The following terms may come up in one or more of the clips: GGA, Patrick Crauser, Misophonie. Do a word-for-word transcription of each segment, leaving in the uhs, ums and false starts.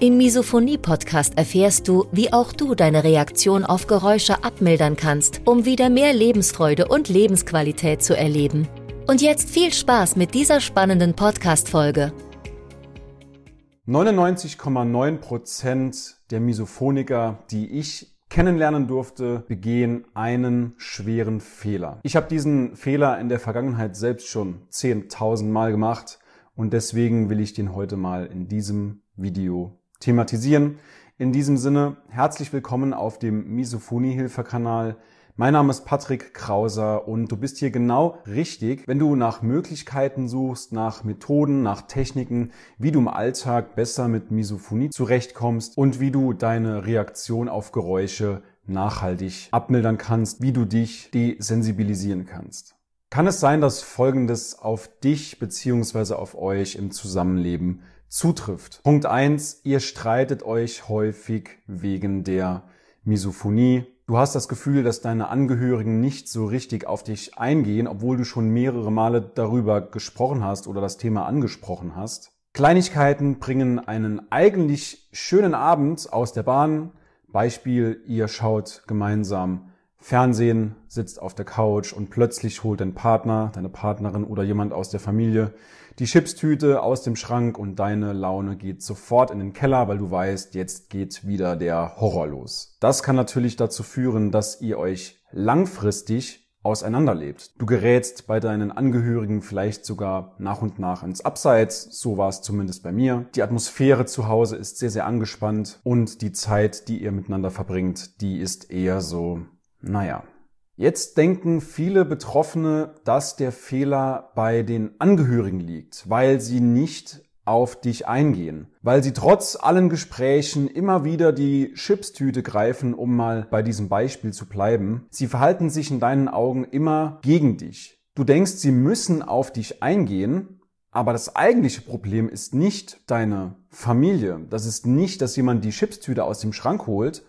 Im Misophonie-Podcast erfährst du, wie auch du deine Reaktion auf Geräusche abmildern kannst, um wieder mehr Lebensfreude und Lebensqualität zu erleben. Und jetzt viel Spaß mit dieser spannenden Podcast-Folge. neunundneunzig Komma neun Prozent der Misophoniker, die ich kennenlernen durfte, begehen einen schweren Fehler. Ich habe diesen Fehler in der Vergangenheit selbst schon zehntausend Mal gemacht und deswegen will ich den heute mal in diesem Video thematisieren. In diesem Sinne, herzlich willkommen auf dem Misophonie-Hilfe-Kanal. Mein Name ist Patrick Crauser und du bist hier genau richtig, wenn du nach Möglichkeiten suchst, nach Methoden, nach Techniken, wie du im Alltag besser mit Misophonie zurechtkommst und wie du deine Reaktion auf Geräusche nachhaltig abmildern kannst, wie du dich desensibilisieren kannst. Kann es sein, dass Folgendes auf dich bzw. auf euch im Zusammenleben zutrifft? Punkt eins. Ihr streitet euch häufig wegen der Misophonie. Du hast das Gefühl, dass deine Angehörigen nicht so richtig auf dich eingehen, obwohl du schon mehrere Male darüber gesprochen hast oder das Thema angesprochen hast. Kleinigkeiten bringen einen eigentlich schönen Abend aus der Bahn. Beispiel, ihr schaut gemeinsam Fernsehen, sitzt auf der Couch und plötzlich holt dein Partner, deine Partnerin oder jemand aus der Familie die Chipstüte aus dem Schrank und deine Laune geht sofort in den Keller, weil du weißt, jetzt geht wieder der Horror los. Das kann natürlich dazu führen, dass ihr euch langfristig auseinanderlebt. Du gerätst bei deinen Angehörigen vielleicht sogar nach und nach ins Abseits, so war es zumindest bei mir. Die Atmosphäre zu Hause ist sehr, sehr angespannt und die Zeit, die ihr miteinander verbringt, die ist eher so... Naja, jetzt denken viele Betroffene, dass der Fehler bei den Angehörigen liegt, weil sie nicht auf dich eingehen, weil sie trotz allen Gesprächen immer wieder die Chipstüte greifen, um mal bei diesem Beispiel zu bleiben. Sie verhalten sich in deinen Augen immer gegen dich. Du denkst, sie müssen auf dich eingehen, aber das eigentliche Problem ist nicht deine Familie. Das ist nicht, dass jemand die Chipstüte aus dem Schrank holt,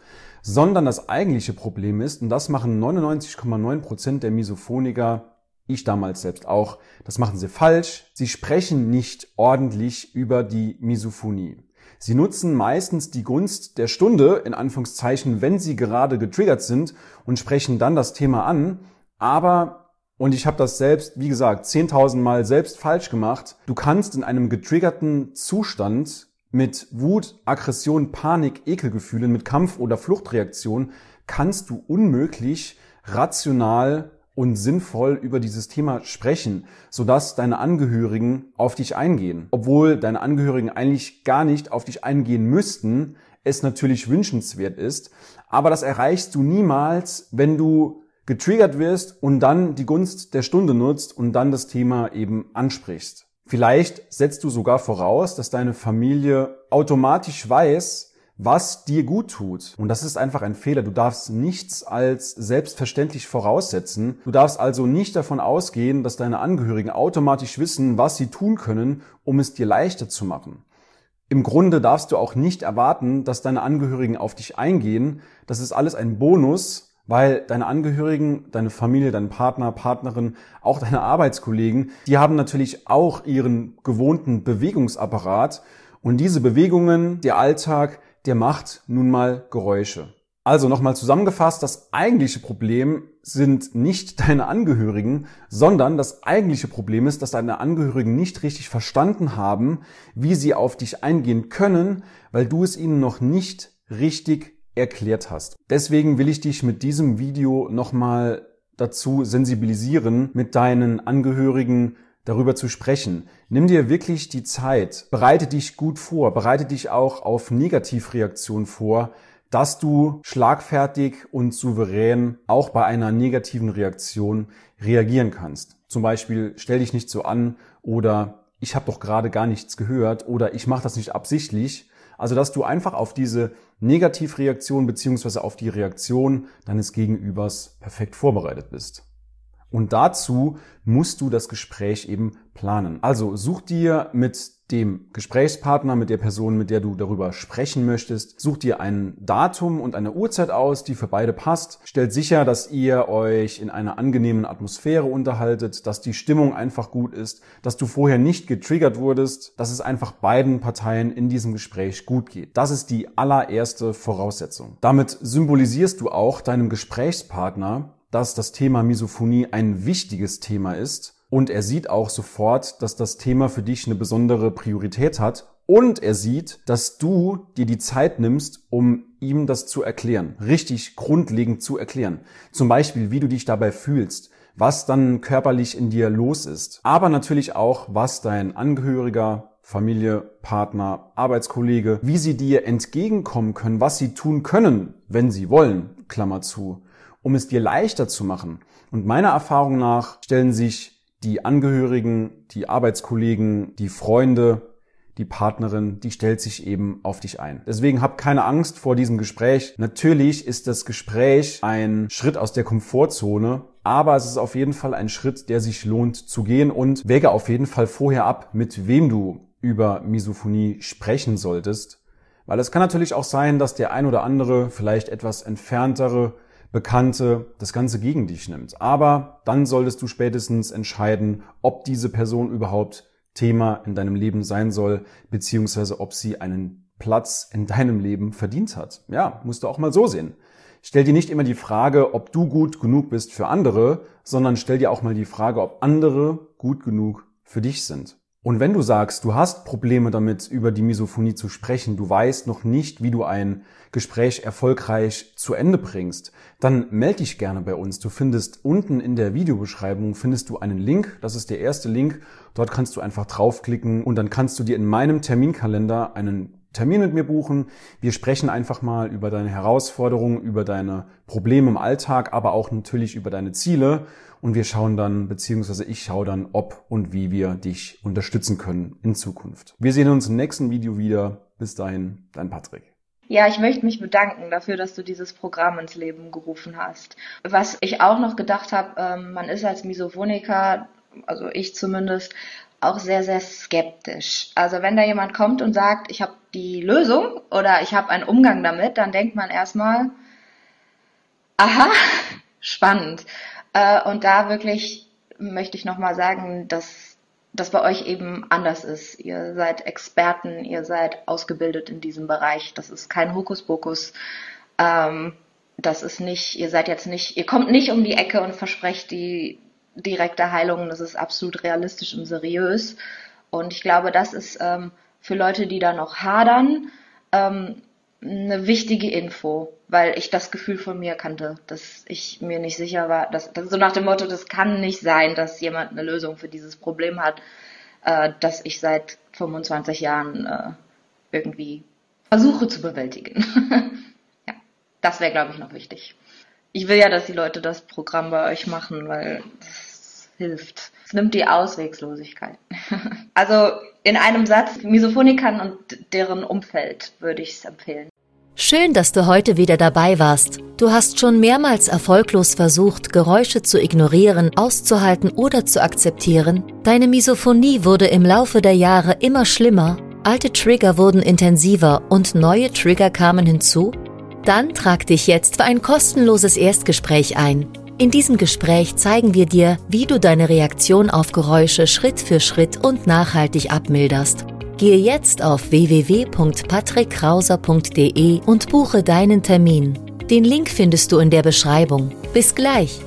sondern das eigentliche Problem ist, und das machen neunundneunzig Komma neun Prozent der Misophoniker, ich damals selbst auch, das machen sie falsch. Sie sprechen nicht ordentlich über die Misophonie. Sie nutzen meistens die Gunst der Stunde, in Anführungszeichen, wenn sie gerade getriggert sind und sprechen dann das Thema an, aber... Und ich habe das selbst, wie gesagt, zehntausend Mal selbst falsch gemacht. Du kannst in einem getriggerten Zustand mit Wut, Aggression, Panik, Ekelgefühlen, mit Kampf- oder Fluchtreaktion kannst du unmöglich rational und sinnvoll über dieses Thema sprechen, sodass deine Angehörigen auf dich eingehen. Obwohl deine Angehörigen eigentlich gar nicht auf dich eingehen müssten, es natürlich wünschenswert ist. Aber das erreichst du niemals, wenn du getriggert wirst und dann die Gunst der Stunde nutzt und dann das Thema eben ansprichst. Vielleicht setzt du sogar voraus, dass deine Familie automatisch weiß, was dir gut tut. Und das ist einfach ein Fehler. Du darfst nichts als selbstverständlich voraussetzen. Du darfst also nicht davon ausgehen, dass deine Angehörigen automatisch wissen, was sie tun können, um es dir leichter zu machen. Im Grunde darfst du auch nicht erwarten, dass deine Angehörigen auf dich eingehen. Das ist alles ein Bonus, weil deine Angehörigen, deine Familie, dein Partner, Partnerin, auch deine Arbeitskollegen, die haben natürlich auch ihren gewohnten Bewegungsapparat. Und diese Bewegungen, der Alltag, der macht nun mal Geräusche. Also nochmal zusammengefasst, das eigentliche Problem sind nicht deine Angehörigen, sondern das eigentliche Problem ist, dass deine Angehörigen nicht richtig verstanden haben, wie sie auf dich eingehen können, weil du es ihnen noch nicht richtig erklärt hast. Deswegen will ich dich mit diesem Video nochmal dazu sensibilisieren, mit deinen Angehörigen darüber zu sprechen. Nimm dir wirklich die Zeit, bereite dich gut vor, bereite dich auch auf Negativreaktionen vor, dass du schlagfertig und souverän auch bei einer negativen Reaktion reagieren kannst. Zum Beispiel, stell dich nicht so an oder ich habe doch gerade gar nichts gehört oder ich mache das nicht absichtlich. Also dass du einfach auf diese Negativreaktion bzw. auf die Reaktion deines Gegenübers perfekt vorbereitet bist. Und dazu musst du das Gespräch eben planen. Also such dir mit dem Gesprächspartner, mit der Person, mit der du darüber sprechen möchtest, such dir ein Datum und eine Uhrzeit aus, die für beide passt. Stellt sicher, dass ihr euch in einer angenehmen Atmosphäre unterhaltet, dass die Stimmung einfach gut ist, dass du vorher nicht getriggert wurdest, dass es einfach beiden Parteien in diesem Gespräch gut geht. Das ist die allererste Voraussetzung. Damit symbolisierst du auch deinem Gesprächspartner, dass das Thema Misophonie ein wichtiges Thema ist und er sieht auch sofort, dass das Thema für dich eine besondere Priorität hat und er sieht, dass du dir die Zeit nimmst, um ihm das zu erklären, richtig grundlegend zu erklären. Zum Beispiel, wie du dich dabei fühlst, was dann körperlich in dir los ist, aber natürlich auch, was dein Angehöriger, Familie, Partner, Arbeitskollege, wie sie dir entgegenkommen können, was sie tun können, wenn sie wollen, Klammer zu, um es dir leichter zu machen. Und meiner Erfahrung nach stellen sich die Angehörigen, die Arbeitskollegen, die Freunde, die Partnerin, die stellt sich eben auf dich ein. Deswegen hab keine Angst vor diesem Gespräch. Natürlich ist das Gespräch ein Schritt aus der Komfortzone, aber es ist auf jeden Fall ein Schritt, der sich lohnt zu gehen, und wäge auf jeden Fall vorher ab, mit wem du über Misophonie sprechen solltest. Weil es kann natürlich auch sein, dass der ein oder andere, vielleicht etwas entferntere Bekannte, das Ganze gegen dich nimmt. Aber dann solltest du spätestens entscheiden, ob diese Person überhaupt Thema in deinem Leben sein soll, beziehungsweise ob sie einen Platz in deinem Leben verdient hat. Ja, musst du auch mal so sehen. Stell dir nicht immer die Frage, ob du gut genug bist für andere, sondern stell dir auch mal die Frage, ob andere gut genug für dich sind. Und wenn du sagst, du hast Probleme damit, über die Misophonie zu sprechen, du weißt noch nicht, wie du ein Gespräch erfolgreich zu Ende bringst, dann melde dich gerne bei uns. Du findest unten in der Videobeschreibung findest du einen Link, das ist der erste Link. Dort kannst du einfach draufklicken und dann kannst du dir in meinem Terminkalender einen Termin mit mir buchen. Wir sprechen einfach mal über deine Herausforderungen, über deine Probleme im Alltag, aber auch natürlich über deine Ziele. Und wir schauen dann, beziehungsweise ich schaue dann, ob und wie wir dich unterstützen können in Zukunft. Wir sehen uns im nächsten Video wieder. Bis dahin, dein Patrick. Ja, ich möchte mich bedanken dafür, dass du dieses Programm ins Leben gerufen hast. Was ich auch noch gedacht habe, man ist als Misophoniker, also ich zumindest, auch sehr, sehr skeptisch. Also wenn da jemand kommt und sagt, ich habe die Lösung oder ich habe einen Umgang damit, dann denkt man erstmal, aha, spannend. Und da wirklich möchte ich nochmal sagen, dass das bei euch eben anders ist. Ihr seid Experten, ihr seid ausgebildet in diesem Bereich. Das ist kein Hokuspokus. Das ist nicht, ihr seid jetzt nicht, ihr kommt nicht um die Ecke und versprecht die direkte Heilung, das ist absolut realistisch und seriös. Und ich glaube, das ist ähm, für Leute, die da noch hadern, ähm, eine wichtige Info, weil ich das Gefühl von mir kannte, dass ich mir nicht sicher war, dass, dass so nach dem Motto, das kann nicht sein, dass jemand eine Lösung für dieses Problem hat, äh, das ich seit fünfundzwanzig Jahren äh, irgendwie versuche zu bewältigen. Ja, das wäre, glaube ich, noch wichtig. Ich will ja, dass die Leute das Programm bei euch machen, weil das hilft. Es nimmt die Auswegslosigkeit. Also in einem Satz, Misophonikern und deren Umfeld würde ich es empfehlen. Schön, dass du heute wieder dabei warst. Du hast schon mehrmals erfolglos versucht, Geräusche zu ignorieren, auszuhalten oder zu akzeptieren. Deine Misophonie wurde im Laufe der Jahre immer schlimmer, alte Trigger wurden intensiver und neue Trigger kamen hinzu. Dann trag dich jetzt für ein kostenloses Erstgespräch ein. In diesem Gespräch zeigen wir dir, wie du deine Reaktion auf Geräusche Schritt für Schritt und nachhaltig abmilderst. Gehe jetzt auf w w w punkt patrick crauser punkt de und buche deinen Termin. Den Link findest du in der Beschreibung. Bis gleich!